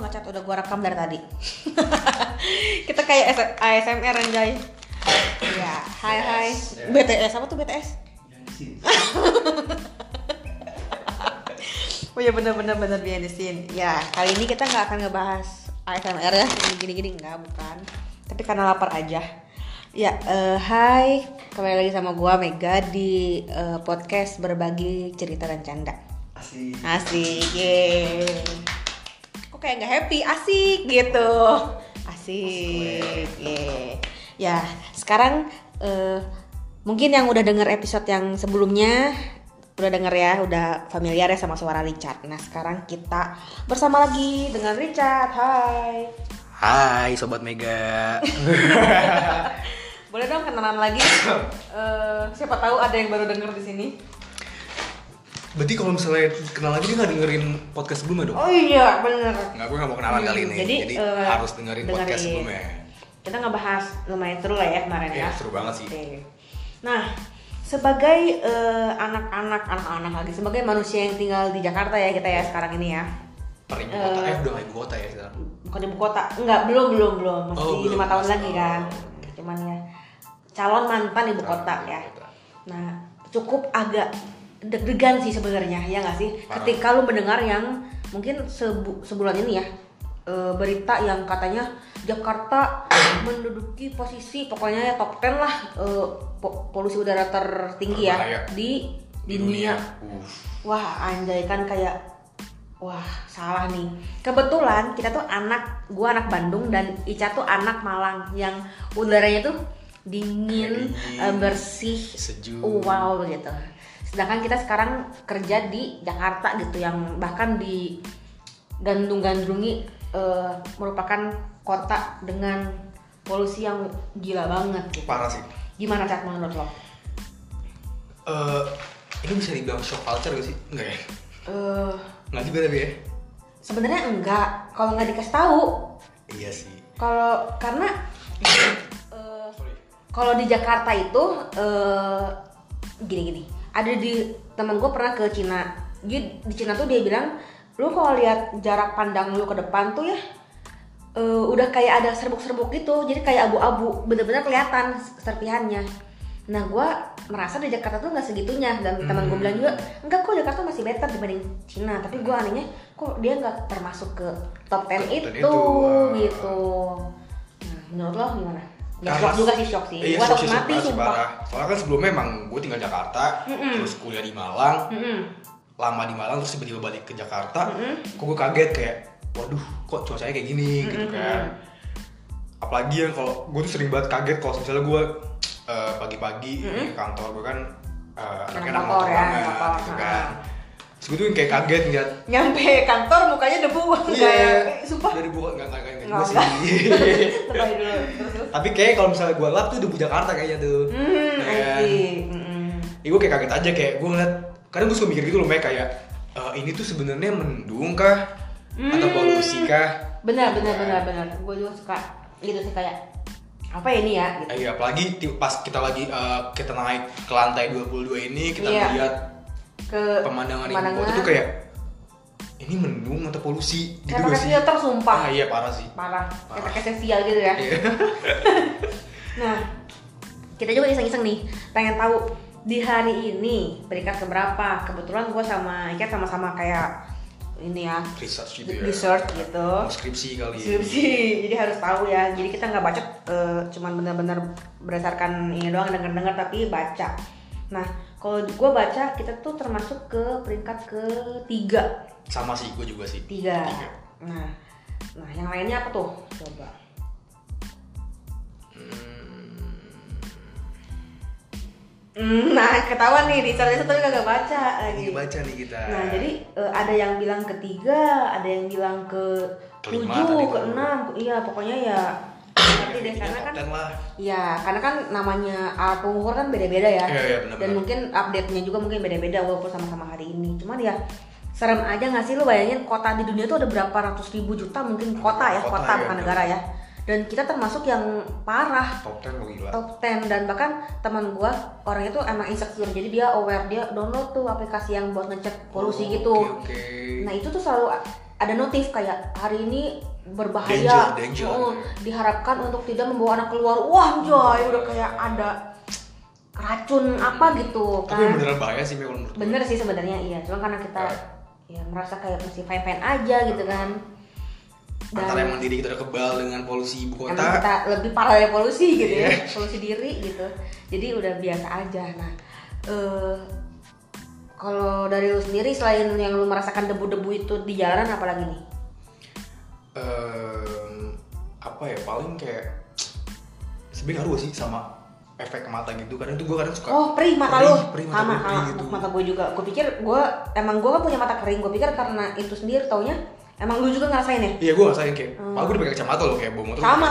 tau gak Cat, udah gue rekam dari tadi. Kita kayak ASMR anjay. Ya, hai BTS, apa tuh BTS? Oh ya bener behind the scene. Ya, kali ini kita gak akan ngebahas ASMR ya, gini-gini, enggak, bukan. Tapi karena lapar aja. Ya, hai, kembali lagi sama gue Mega di podcast Berbagi Cerita dan Canda. Asik, yeay. Kok kayak gak happy, asik gitu. Asik, yeay. Ya, sekarang mungkin yang udah denger episode yang sebelumnya udah denger ya, udah familiar ya sama suara Richard. Nah, sekarang kita bersama lagi dengan Richard. Hai. Hai Sobat Mega. Boleh dong kenalan lagi. Siapa tahu ada yang baru denger di sini. Berarti kalau misalnya kenal lagi dia nggak dengerin podcast sebelumnya dong? Oh iya benar. Nggak, gue nggak mau kenalan kali ini. Jadi harus dengerin podcast sebelumnya. Kita ngebahas lumayan seru lah ya kemarin ya. Seru banget sih. Okay. Nah, sebagai anak-anak lagi, sebagai manusia yang tinggal di Jakarta ya kita ya sekarang ini ya. Per ibu kota, udah ibu kota ya sekarang. Bukan ibu kota, enggak, belum. Masih 5 tahun lagi kan. Cuman ya calon mantan ibu kota ya. Nah, cukup agak deg-degan sih sebenarnya, ya nggak sih? Parah. Ketika lu mendengar yang mungkin sebulan ini ya berita yang katanya Jakarta menduduki posisi pokoknya ya top 10 lah polusi udara tertinggi ya di dunia. Wah anjay kan kayak wah salah nih. Kebetulan kita tuh gua anak Bandung dan Ica tuh anak Malang yang udaranya tuh dingin, bersih, sejuk. Wow begitu. Sedangkan kita sekarang kerja di Jakarta gitu yang bahkan digandrung-gandrungi merupakan kota dengan polusi yang gila banget gitu. Parah sih. Gimana Cat menurut lo? Ini bisa dibilang shock culture gak sih? Enggak ya? Nggak sih beda-beda ya? Sebenarnya enggak, kalau nggak dikasih tahu. Iya sih. Kalau di Jakarta itu gini-gini. Ada di teman gue pernah ke Cina. Jadi di Cina tuh dia bilang, lu kalau lihat jarak pandang lu ke depan tuh ya, udah kayak ada serbuk-serbuk gitu, jadi kayak abu-abu, bener-bener kelihatan serpihannya. Nah gue merasa di Jakarta tuh nggak segitunya, dan teman gue bilang juga, enggak kok Jakarta masih better dibanding Cina. Tapi gue anehnya kok dia nggak termasuk ke top 10 itu gitu. Nah, menurut lo gimana? Ya, shock juga sih, shock sih. Gue takut mati sumpah. Soalnya kan sebelumnya emang gue tinggal Jakarta, terus kuliah di Malang, lama di Malang, terus tiba-tiba balik ke Jakarta. Kok gue kaget kayak, waduh kok cuacanya kayak gini gitu kan. Apalagi yang kalau gue tuh sering banget kaget kalau misalnya gue pagi-pagi di kantor gue kan anaknya anak motor banget gitu kan. Terus gue tuh kayak kaget ngeliat nyampe kantor mukanya debu. Iya, sumpah udah debu, gak juga sih. Terbalik dulu terus. Tapi kayak kalau misalnya gue lap tuh debu Jakarta kayaknya tuh. Iya gue kayak kaget aja, kayak gue ngeliat. Kadang gue suka mikir gitu loh Maya, kayak ini tuh sebenarnya mendung kah? Atau polusi kah? Benar. Gue juga suka gitu sih, kayak apa ini ya? Gitu. Iya, apalagi pas kita lagi kita naik ke lantai 22 ini, kita lihat ke pemandangan ibu kota tuh kayak ini mendung atau polusi gitu gak sih? Kata filter sumpah. Ah iya parah sih. Parah. Kata sosial gitu ya. Nah, kita juga iseng-iseng nih, pengen tahu di hari ini peringkat keberapa? Kebetulan gue sama Ikat sama-sama kayak ini ya research gitu, skripsi kali. Skripsi, jadi harus tahu ya. Jadi kita nggak baca, cuman benar-benar berdasarkan ini doang, dengar-dengar tapi baca. Nah, kalau gue baca kita tuh termasuk ke peringkat ke-3. Sama sih, gue juga sih. 3. Nah, yang lainnya apa tuh? Coba. Nah, ketahuan nih, research-nya tapi kagak baca lagi. Ini baca nih kita. Nah, jadi ada yang bilang ke-3, ada yang bilang ke-7, ke-6. Iya, pokoknya ya nanti deh, karena kan namanya alat pengukur kan beda-beda ya. Iya, benar-benar. Dan mungkin update-nya juga mungkin beda-beda walaupun sama-sama hari ini. Cuman ya serem aja nggak sih lu bayangin kota di dunia tuh ada berapa ratus ribu juta mungkin kota bukan negara ya. Dan kita termasuk yang parah top 10 dan bahkan teman gue orangnya tuh emang insecure, jadi dia aware, dia download tuh aplikasi yang buat ngecek polusi gitu. Nah itu tuh selalu ada notif kayak hari ini berbahaya, danger. Diharapkan untuk tidak membawa anak keluar. Wah coy, udah kayak ada racun apa gitu kan. Tapi beneran bahaya sih menurut gue. Bener sih sebenarnya iya, cuma karena kita ya merasa kayak masih fine-fine aja gitu kan. Dan antara emang diri kita udah kebal dengan polusi ibu kota, emang kita lebih parah dari polusi gitu ya, polusi diri gitu. Jadi udah biasa aja. Nah, kalau dari lu sendiri selain yang lu merasakan debu-debu itu di jalanan apalagi nih? Apa ya, paling kayak sebenarnya ngaruh sih sama efek ke mata gitu. Kadang tuh gue kadang suka perih mata lu. Sama gitu. Mata gue juga. Gue pikir gue kan punya mata kering. Gue pikir karena itu sendiri taunya. Emang lu juga ngerasain ya? Iya, gue ngerasain kayak malah gue dipegang kacamata loh kayak bawa motor. Sama.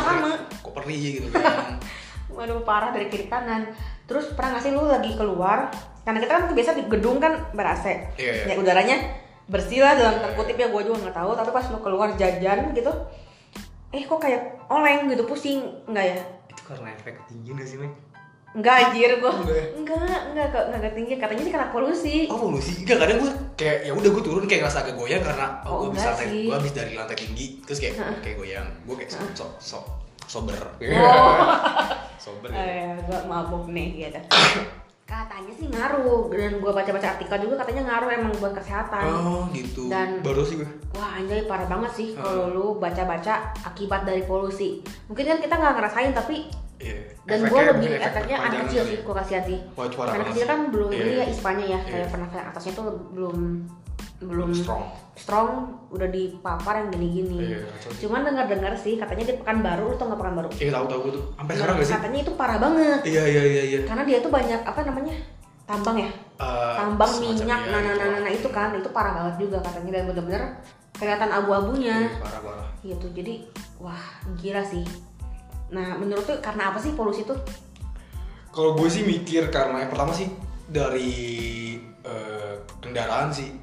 Kok perih gitu kan. Waduh, parah dari kiri kanan. Terus pernah nggak sih lu lagi keluar? Karena kita kan biasa di gedung kan ber-AC. Ya, udaranya bersih lah dalam terkutip ya, gue juga nggak tahu. Tapi pas lu keluar jajan gitu, kok kayak oleng gitu, pusing nggak ya? Itu karena efek ketinggian nggak sih, Mike? Enggak anjir gue. Enggak tinggi. Katanya sih karena polusi. Oh, polusi. Enggak, kadang gue kayak ya udah gue turun kayak ngerasa agak goyang karena gue habis dari lantai tinggi terus kayak goyang. Gue kayak sober. Sober. Gue mabuk nih gitu. Katanya sih ngaruh, dan gue baca-baca artikel juga katanya ngaruh emang buat kesehatan. Oh, gitu. Dan baru sih gue. Wah, anjay parah banget sih kalau lu baca-baca akibat dari polusi. Mungkin kan kita enggak ngerasain tapi dan gue lebih efeknya anak kecil sih, gue kasihan sih. Anak kecil kan belum ini ya ispanya ya, kayak pernafasan atasnya tuh belum strong, udah dipapar yang gini-gini. Cuman dengar sih katanya di Pekanbaru, lu tau nggak Pekanbaru? Iya tahu gue tuh, sampai sekarang nggak sih? Katanya itu parah banget. Iya. Karena dia tuh banyak apa namanya tambang ya, tambang minyak, nah itu kan, itu parah banget juga katanya dan bener-bener kelihatan abu-abunya. Parah. Gitu, jadi wah gila sih. Nah, menurut tuh karena apa sih polusi tuh? Kalau gue sih mikir karena yang pertama sih dari kendaraan sih.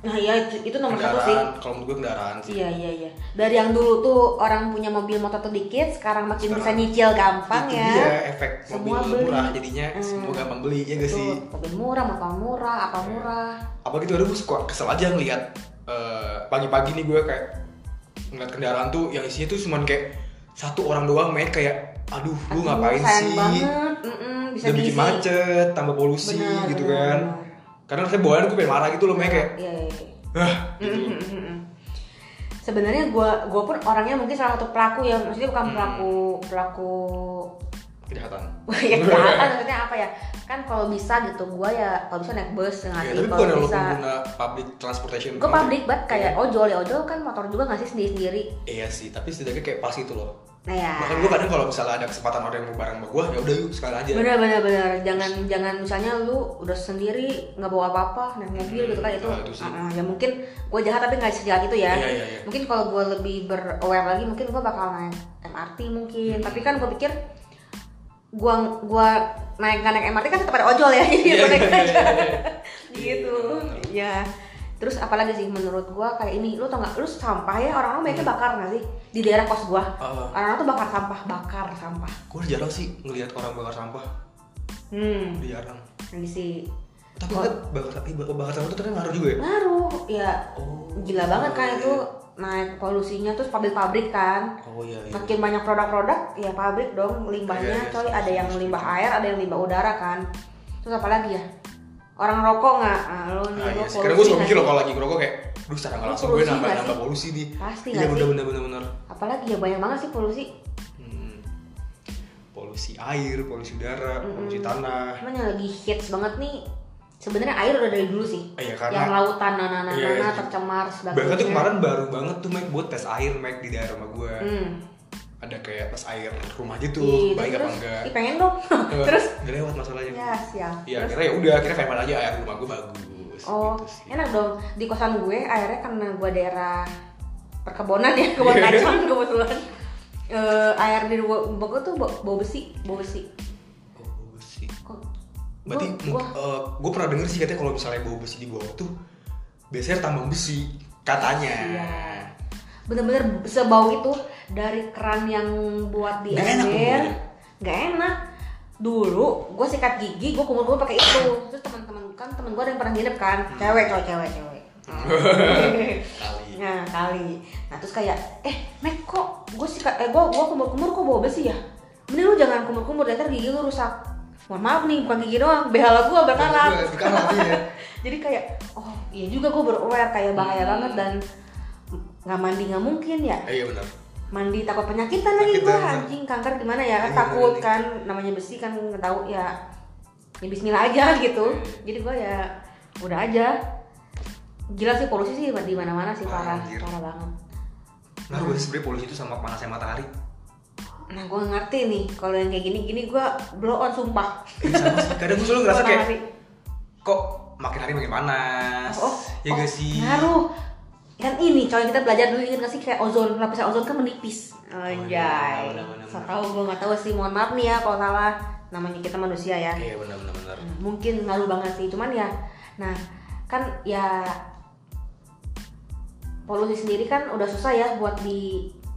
Nah iya, itu nomor satu sih. Kalau menurut gue kendaraan sih. Iya. Dari yang dulu tuh orang punya mobil motor tuh dikit, sekarang makin bisa nyicil gampang itu ya. Iya, efek semua mobil beli. Murah jadinya, semua gampang beli ya gak sih? Mobil murah, apa murah. Apa gitu, aduh gue suka kesel aja ngeliat pagi-pagi nih gue kayak ngeliat kendaraan tuh yang isinya tuh cuman kayak satu orang doang main kayak aduh lu ngapain sih banget. Bisa udah bikin macet tambah polusi bener, kan karena saya bawaan gue pengen marah gitu loh main kayak sebenarnya gue pun orangnya mungkin salah satu pelaku ya, maksudnya bukan pelaku kejahatan ya maksudnya apa ya kan kalau bisa gitu gue ya kalau bisa naik bus tapi bukan yang lo pengguna public transportation gue public banget kayak ojol kan motor juga nggak sih sendiri iya sih tapi setidaknya kayak pas gitu loh bahkan gue kadang kalau misalnya ada kesempatan orang yang mau bareng sama gue ya udah yuk sekali aja bener jangan misalnya lu udah sendiri nggak bawa apa naik mobil gitu kan itu ya mungkin gue jahat tapi nggak sejahat itu ya mungkin kalau gue lebih aware lagi mungkin gue bakal naik MRT mungkin tapi kan gue pikir gua naik MRT kan tetap ada ojol ya jadi gitu ya. Terus apalagi sih menurut gua kayak ini lu tau nggak lu sampah ya orang-orang banyaknya bakar nggak sih di daerah kos gua orang-orang tuh bakar sampah gua jarang sih ngelihat orang bakar sampah jarang ini sih tapi bakar sampah itu ternyata ngaruh juga ya ngaruh ya gila banget kan itu naik polusinya terus pabrik kan makin banyak produk ya pabrik dong limbahnya coy ada yang limbah air ada yang limbah udara kan terus apalagi ya orang rokok nggak lo nih polusi karena gue suka mikir loh kalau lagi ngerokok kayak aduh secara nggak langsung gue nambah polusi nih pasti ya bener apalagi ya banyak banget sih polusi air polusi udara polusi tanah namanya lagi hits banget nih. Sebenarnya air udah dari dulu sih, karena yang lautan tercemar sebagainya. Bahkan tuh kemarin baru banget tuh Mike buat tes air Mike di daerah rumah gue. Ada kayak tes air rumah gitu, baik apa enggak? Ih pengen dong. Terus udah lewat masalahnya. Ya siap. Iya akhirnya akhirnya fair aja air rumah gue bagus. Enak dong di kosan gue airnya karena gue daerah perkebunan ya kebun kacang kebetulan. Air di rumah gue tuh bau besi. Berarti gue pernah denger sih katanya kalau misalnya bau besi di bawah tuh biasanya tambang besi katanya. Iya. Bener-bener sebau itu dari keran yang buat di ember. Gak enak. Dulu gue sikat gigi gue kumur pakai itu. Terus teman-teman gue ada yang pernah nginep kan. Cewek. kali. Nah terus kayak Mek kok gue kumur-kumur kok bawa besi ya? Mending lu jangan kumur-kumur, ntar gigi lu rusak. Mohon maaf nih, bukan gigi doang, behala gue berkarat. Jadi kayak oh iya juga gue berulur kayak bahaya banget dan nggak mandi nggak mungkin ya. Iya benar. Mandi takut penyakitan lagi gue, anjing kanker gimana ya? Kan takut kan namanya besi kan nggak tahu ya. Ya bismillah aja gitu, jadi gue ya udah aja. Gila sih polusi sih di mana-mana sih, parah banget. Nah gue sebenernya polusi itu sama panasnya matahari. Nah gue ngerti nih, kalau yang kayak gini-gini gue blow on sumpah. Kadang gue selalu ngerasa kayak kok makin hari makin panas. Ya gak sih? Ngaruh. Kan ini coy kita belajar dulu ingat gak sih kayak ozon, lapisan ozon kan menipis. Anjay. Tahu gue nggak tahu sih, mohon maaf nih ya kalau salah. Namanya kita manusia ya. Iya benar. Mungkin ngaruh banget sih, cuman ya. Nah, kan ya polusi sendiri kan udah susah ya buat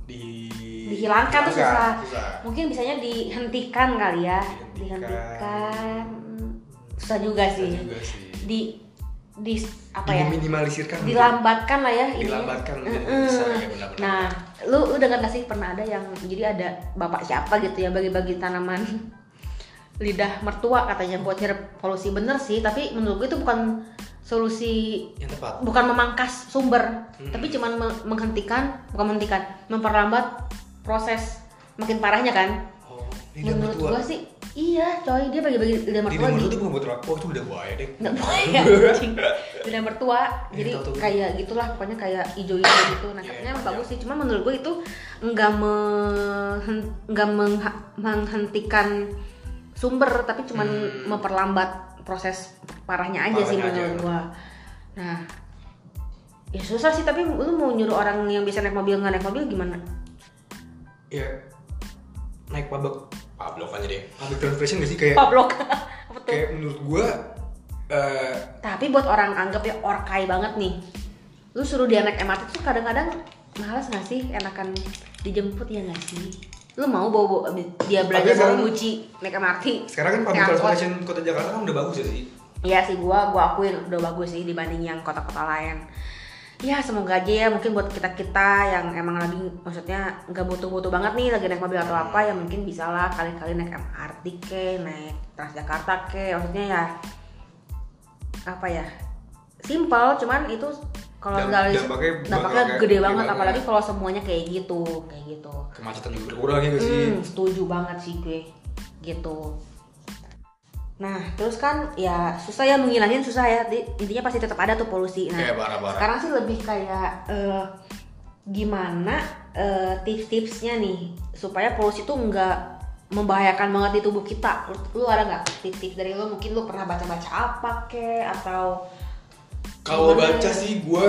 dihilangkan tuh susah. Mungkin bisanya dihentikan kali ya. Dihentikan. Susah juga sih. Diminimalisirkan. Dilambatkan lah ya ini. Dilambatkan. Nah, lu dengar enggak sih pernah ada yang jadi ada bapak siapa gitu ya bagi-bagi tanaman lidah mertua katanya buat nyerap polusi. Bener sih, tapi menurut gue itu bukan solusi yang tepat, bukan memangkas sumber, tapi cuman menghentikan, memperlambat proses makin parahnya kan. Menurut gue sih iya coy, dia bagi-bagi lidah mertua gitu. Itu bukan buat rokok, itu udah buaya deh. Nggak buaya anjing. Lidah mertua, jadi kayak gitulah pokoknya kayak ijo-ijo gitu. Nah katanya bagus sih, cuma menurut gue itu nggak menghentikan sumber, tapi cuman memperlambat proses parahnya aja sih menurut gua. Nah ya susah sih, tapi lu mau nyuruh orang yang bisa naik mobil nggak naik mobil gimana? Ya naik public aja deh, public transportation gak sih kayak public apa tuh? Kayak menurut gua tapi buat orang anggap ya orkai banget nih, lu suruh dia naik MRT tuh kadang-kadang malas nggak sih, enakan dijemput ya nggak sih? Lu mau bawa dia belanja sama Gucci naik MRT. Sekarang kan public transportation kota Jakarta kan udah bagus ya sih. Iya sih, gua akuin udah bagus sih dibanding yang kota-kota lain. Ya semoga aja ya, mungkin buat kita yang emang lagi maksudnya nggak butuh-butuh banget nih lagi naik mobil atau apa ya, mungkin bisa lah kali-kali naik MRT ke, naik Transjakarta ke, maksudnya ya apa ya simple, cuman itu kalau dampaknya gede banget apalagi kalau semuanya kayak gitu. Kemacetan juga berkurang ya gak sih? Setuju banget sih gue. Gitu. Nah, terus kan ya susah ya menghilangin, susah ya. Intinya pasti tetap ada tuh polusi. Nah, sekarang sih lebih kayak gimana tips-tipsnya nih supaya polusi tuh enggak membahayakan banget di tubuh kita. Lu ada enggak tips-tips dari lu? Mungkin lu pernah baca-baca apa kek atau kalau baca sih gue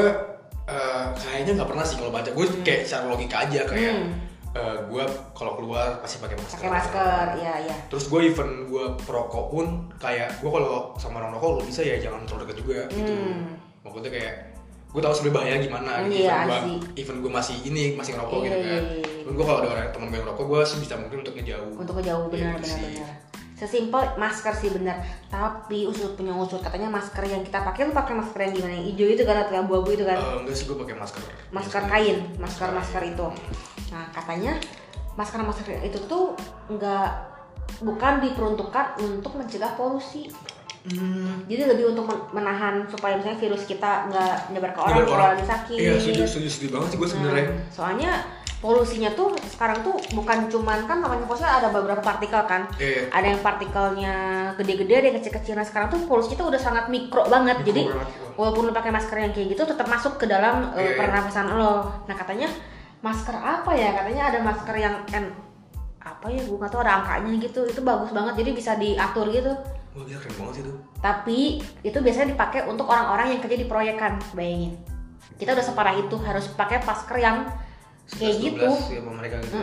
kayaknya nggak pernah sih kalau baca. Gue kayak secara logika aja kayak gue kalau keluar pasti pakai masker. Pakai masker, iya. Terus gue even gue perokok pun kayak gue kalau sama orang rokok lo bisa ya jangan terlalu dekat juga gitu. Maksudnya kayak gue tahu sebenarnya bahaya gimana gitu. Even gue masih ngerokok gitu kan. Cuman gue kalau ada orang teman gue yang ngerokok gue sebisa mungkin untuk ngejauh. Benar. Sesimpel masker sih benar, tapi usut punya usut katanya masker yang kita pakai lu pakai masker yang gimana, yang hijau itu kan atau yang abu-abu itu kan? Enggak sih, gue pakai masker kain, masker itu. Nah katanya masker itu tuh bukan diperuntukkan untuk mencegah polusi. Jadi lebih untuk menahan supaya misalnya virus kita nggak nyebar ke orang yang sakit. Iya setuju banget sih gue sebenarnya. Nah, soalnya polusinya tuh sekarang tuh bukan cuman kan namanya polusi ada beberapa partikel kan. Ada yang partikelnya gede-gede, ada yang kecil-kecil. Nah sekarang tuh polusinya tuh udah sangat mikro banget. Jadi walaupun lu pakai masker yang kayak gitu tetap masuk ke dalam pernafasan lo. Nah katanya masker apa ya? Katanya ada masker yang apa ya? Gue nggak tahu ada angkanya gitu. Itu bagus banget. Jadi bisa diatur gitu. Wah dia keren banget itu. Tapi itu biasanya dipakai untuk orang-orang yang kerja di proyek kan. Bayangin. Kita udah separah itu harus pakai masker yang kayak gitu. Ya, mereka gitu.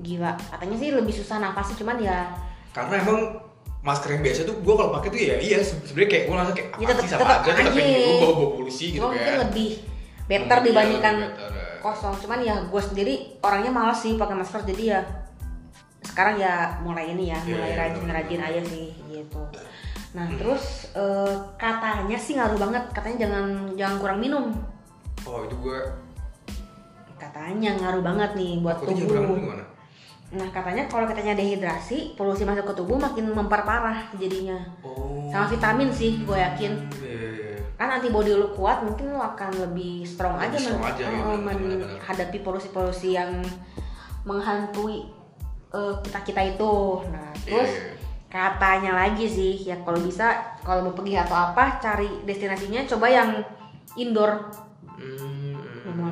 Gila, katanya sih lebih susah nafasnya, cuman ya karena emang masker yang biasa tuh gue kalau pakai tuh ya iya sebenarnya kayak gue langsung kayak apa sih sama aja tapi gue bawa polusi gitu kan. Mungkin lebih better dibandingkan kosong, cuman ya gue sendiri orangnya malas sih pakai masker, jadi ya sekarang ya mulai ini ya mulai rajin-rajin aja sih gitu. Nah terus katanya sih ngaruh banget, katanya jangan kurang minum. Oh itu gue Katanya ngaruh banget nih buat tubuh. Nah katanya kalau kita dehidrasi, polusi masuk ke tubuh makin memperparah jadinya. Oh. Sama vitamin sih, gue yakin. Kan antibody lu kuat, mungkin lu akan lebih strong menghadapi polusi-polusi yang menghantui kita itu. Nah terus katanya lagi sih, ya kalau bisa kalau mau pergi atau apa, cari destinasinya coba yang indoor.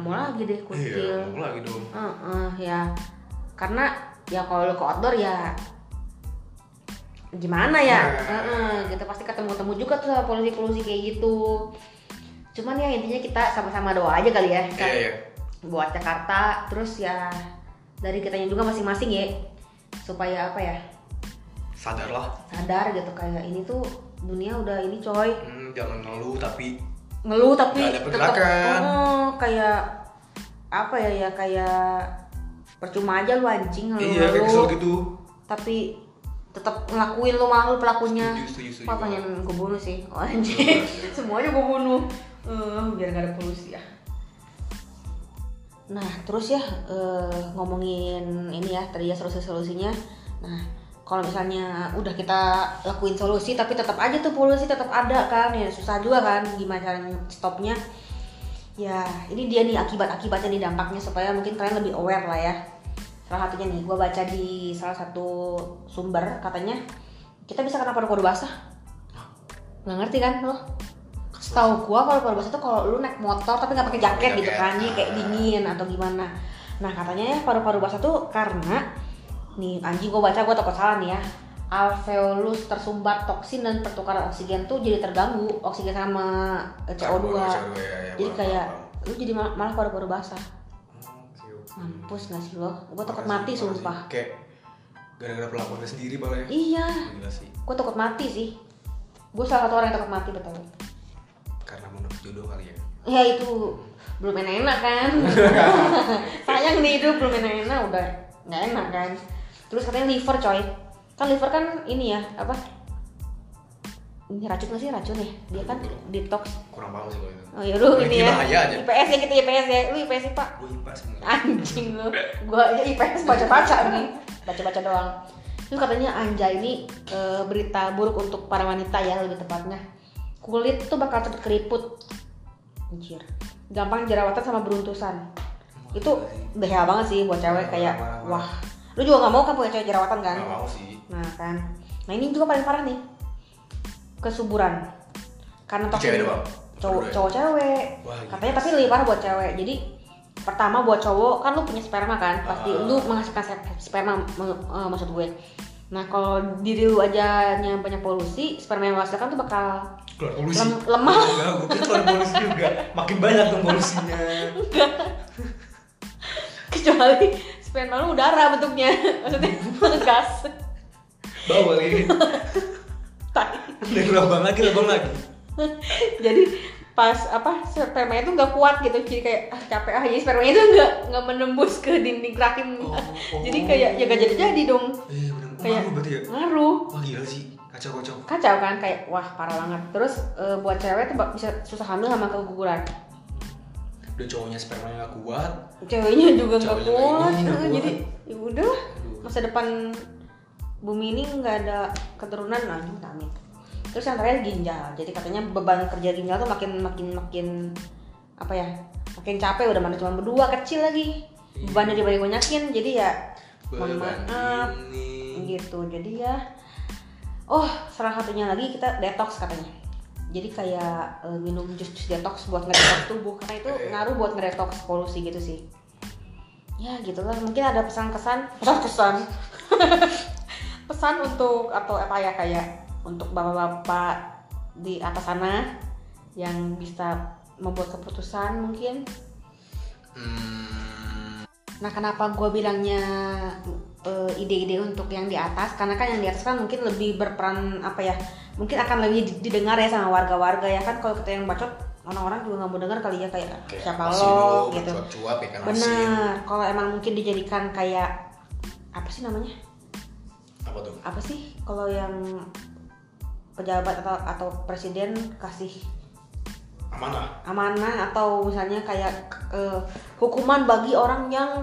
Mau lagi deh kucil. Mau lagi dong. Ya. Karena ya kalau lo ke outdoor ya gimana ya, kita pasti ketemu-temu juga tuh sama polusi-polusi kayak gitu. Cuman ya intinya kita sama-sama doa aja kali ya kan? Buat Jakarta, terus ya dari kitanya juga masing-masing ya, supaya apa ya, sadar lah, sadar gitu kayak ini tuh dunia udah ini coy. Jangan ngeluh tapi tetap kayak apa ya kayak percuma aja lu anjing lu. Iya, kayak gitu. Tapi tetap ngelakuin lu malah lu pelakunya. Setuju. Pengen gue bunuh sih. Oh, anjing. Semuanya gue bunuh. Biar enggak ada polusi ya. Nah, terus ya ngomongin ini ya tadi ya solusi-solusinya. Nah, kalau misalnya udah kita lakuin solusi tapi tetap aja tuh polusi tetap ada kan. Ya susah juga kan gimana cara stopnya. Ya, ini dia nih akibat-akibatnya nih dampaknya supaya mungkin kalian lebih aware lah ya. Salah satunya nih, gue baca di salah satu sumber katanya kita bisa kena paru-paru basah. Nggak ngerti kan lo? Setahu gue paru-paru basah itu kalau lu naik motor tapi nggak pakai jaket gitu kan, jadi kayak dingin atau gimana. Nah katanya ya paru-paru basah tuh karena nih anjing gue takut salah nih ya. Alveolus tersumbat toksin dan pertukaran oksigen tuh jadi terganggu, oksigen sama CO2. Jadi kayak lu jadi malah paru-paru basah. Mampus nggak sih lo? Gue takut mati sumpah. Kayak gara-gara pelakuannya sendiri malah ya. Iya. Gue takut mati sih. Gue salah satu orang yang takut mati betul. Karena menurut jodoh kali ya. Ya itu belum enak-enak kan. Sayang nih hidup belum enak-enak udah nggak enak kan. Terus katanya liver coy. Kan liver kan ini ya, apa? Ini racun gak sih? Racun ya? Dia kan detox. Kurang paham sih kalau itu. Oh iya lu ini ya. IPS ya gitu, IPS ya. Lu IPS ya pak? Gue IPS sebenernya. Anjing lu. Gue aja IPS baca-baca nih. Baca-baca doang. Terus katanya anjay ini berita buruk untuk para wanita ya lebih tepatnya. Kulit tuh bakal cepet keriput. Anjir. Gampang jerawatan sama beruntusan. Itu bahaya banget sih buat cewek kayak wah. Lu juga gak mau kan punya cewek jerawatan kan? Gak mau sih. Nah kan, nah ini juga paling parah nih, kesuburan karena toksin cowok-cewek. Katanya tapi lebih parah buat cewek. Jadi pertama buat cowok kan lu punya sperma kan, pasti lu menghasilkan sperma maksud gue. Nah kalau diri lu aja yang banyak polusi, sperma yang menghasilkan tuh bakal keluar polusi. Lemah. Enggak, gue keluar polusi juga. Makin banyak tuh polusinya. Enggak. Kecuali sperma lu udara bentuknya, maksudnya gas. Bau lagi. Udah lubang lagi, Jadi pas spermanya itu nggak kuat gitu, jadi kayak capek jadi spermanya itu nggak menembus ke dinding rahim. Jadi kayak ya nggak jadi dong. Kayak ngaruh. Wah gila sih, kacau kan kayak wah parah banget. Terus buat cewek tuh bisa susah hamil sama keguguran. Udah cowoknya spermanya gak kuat, ceweknya juga gak kuat, jadi udah masa depan bumi ini gak ada keturunan. Amin. Terus yang terakhir ginjal, jadi katanya beban kerja ginjal tuh makin capek, udah mana cuma berdua kecil lagi, bebannya dibagi-banyakin, jadi ya mohon maaf gitu. Jadi ya salah satunya lagi kita detox katanya. Jadi kayak minum jus detox buat ngedetox tubuh, karena itu ngaruh buat ngedetox polusi gitu sih. Ya gitulah, mungkin ada pesan-kesan pesan untuk atau apa ya kayak untuk bapak-bapak di atas sana yang bisa membuat keputusan mungkin. Nah kenapa gue bilangnya ide-ide untuk yang di atas, karena kan yang di atas kan mungkin lebih berperan mungkin akan lebih didengar ya sama warga-warga ya kan. Kalau kita yang bacot, orang-orang juga nggak mau dengar kali ya kayak siapa lo gitu. Cuap-cuap ya kan. Bener. Kalau emang mungkin dijadikan kayak apa sih namanya? Apa tuh? Apa sih kalau yang pejabat atau presiden kasih amanah atau misalnya kayak hukuman bagi orang yang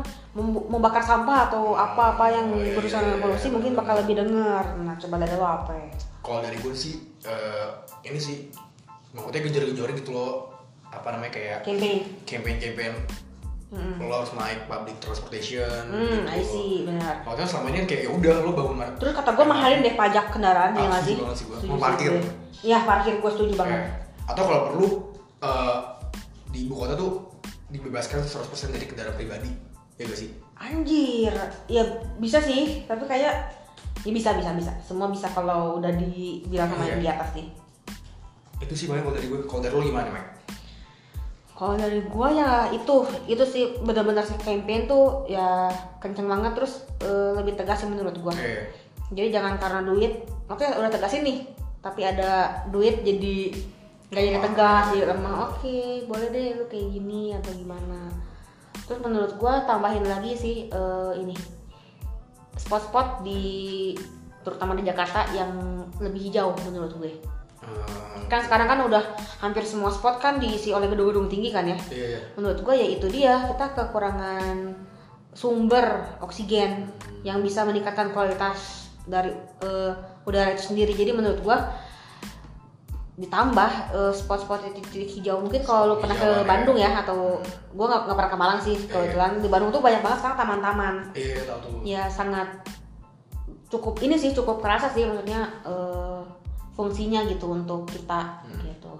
membakar sampah atau apa-apa yang berusaha polusi mungkin bakal lebih dengar. Nah coba dari lo apa ya? Kalau dari gue sih ini sih maksudnya genjor-genjorin gitu lo, apa namanya, kayak campaign lo harus naik public transportation gitu. I see, benar. Kalau selama ini kayak udah lo bangun terus kata gue mahalin deh pajak kendaraan yang lagi mau parkir. Iya parkir gue setuju banget. Atau kalau perlu di ibu kota tuh dibebaskan 100% dari kendaraan pribadi, ya gak sih? Anjir, ya bisa sih, tapi kayak ya bisa, semua bisa kalau udah dibilang sama yang di atas sih. Itu sih paling kalau dari gue. Kalau dari lo gimana, Mike? Kalau dari gue ya itu sih benar-benar sih campaign tuh ya kenceng banget, terus lebih tegas sih menurut gue. Jadi jangan karena duit, oke, udah tegasin nih, tapi ada duit jadi nggak jadi tegas, jadi lemah. Oke, boleh deh lu kayak gini atau gimana. Terus menurut gue tambahin lagi sih ini spot-spot di terutama di Jakarta yang lebih hijau menurut gue. Kan sekarang kan udah hampir semua spot kan diisi oleh gedung-gedung tinggi kan ya. Iya. Menurut gue ya itu dia, kita kekurangan sumber oksigen yang bisa meningkatkan kualitas dari udara itu sendiri. Jadi menurut gue ditambah spot-spot titik-titik hijau. Mungkin kalau lu pernah ke Bandung ya, atau gue nggak pernah ke Malang sih kebetulan. Di Bandung tuh banyak banget sekarang taman-taman. Iya tahu tuh. Ya sangat cukup kerasa sih maksudnya. Fungsinya gitu untuk kita gitu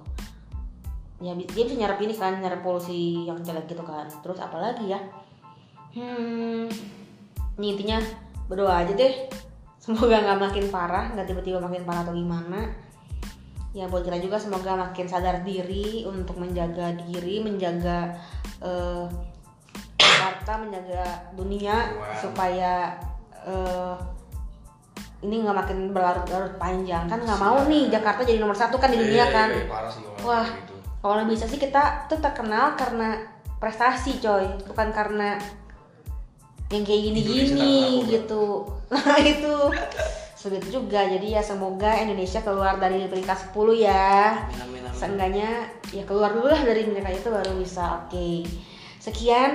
ya, dia bisa nyerap ini kan, nyerap polusi yang jelek gitu kan. Terus apalagi ya, ini intinya berdoa aja deh, semoga nggak makin parah, nggak tiba-tiba makin parah atau gimana ya. Buat kita juga semoga makin sadar diri untuk menjaga diri, menjaga Jakarta, menjaga dunia supaya ini nggak makin berlarut-larut panjang kan. Nggak mau nih Jakarta jadi nomor 1 kan di dunia kan. Wah kalau bisa sih kita tuh terkenal karena prestasi coy, bukan karena yang kayak gini-gini gitu. Nah itu sulit juga. Jadi ya semoga Indonesia keluar dari peringkat 10 ya. Amin. Seenggaknya ya keluar dulu lah dari peringkat itu baru bisa. Oke. Sekian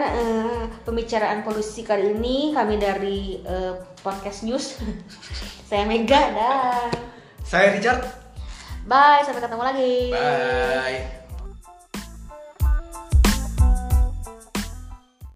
pembicaraan polusi kali ini kami dari Podcast News. Saya Mega dan saya Richard. Bye, sampai ketemu lagi. Bye.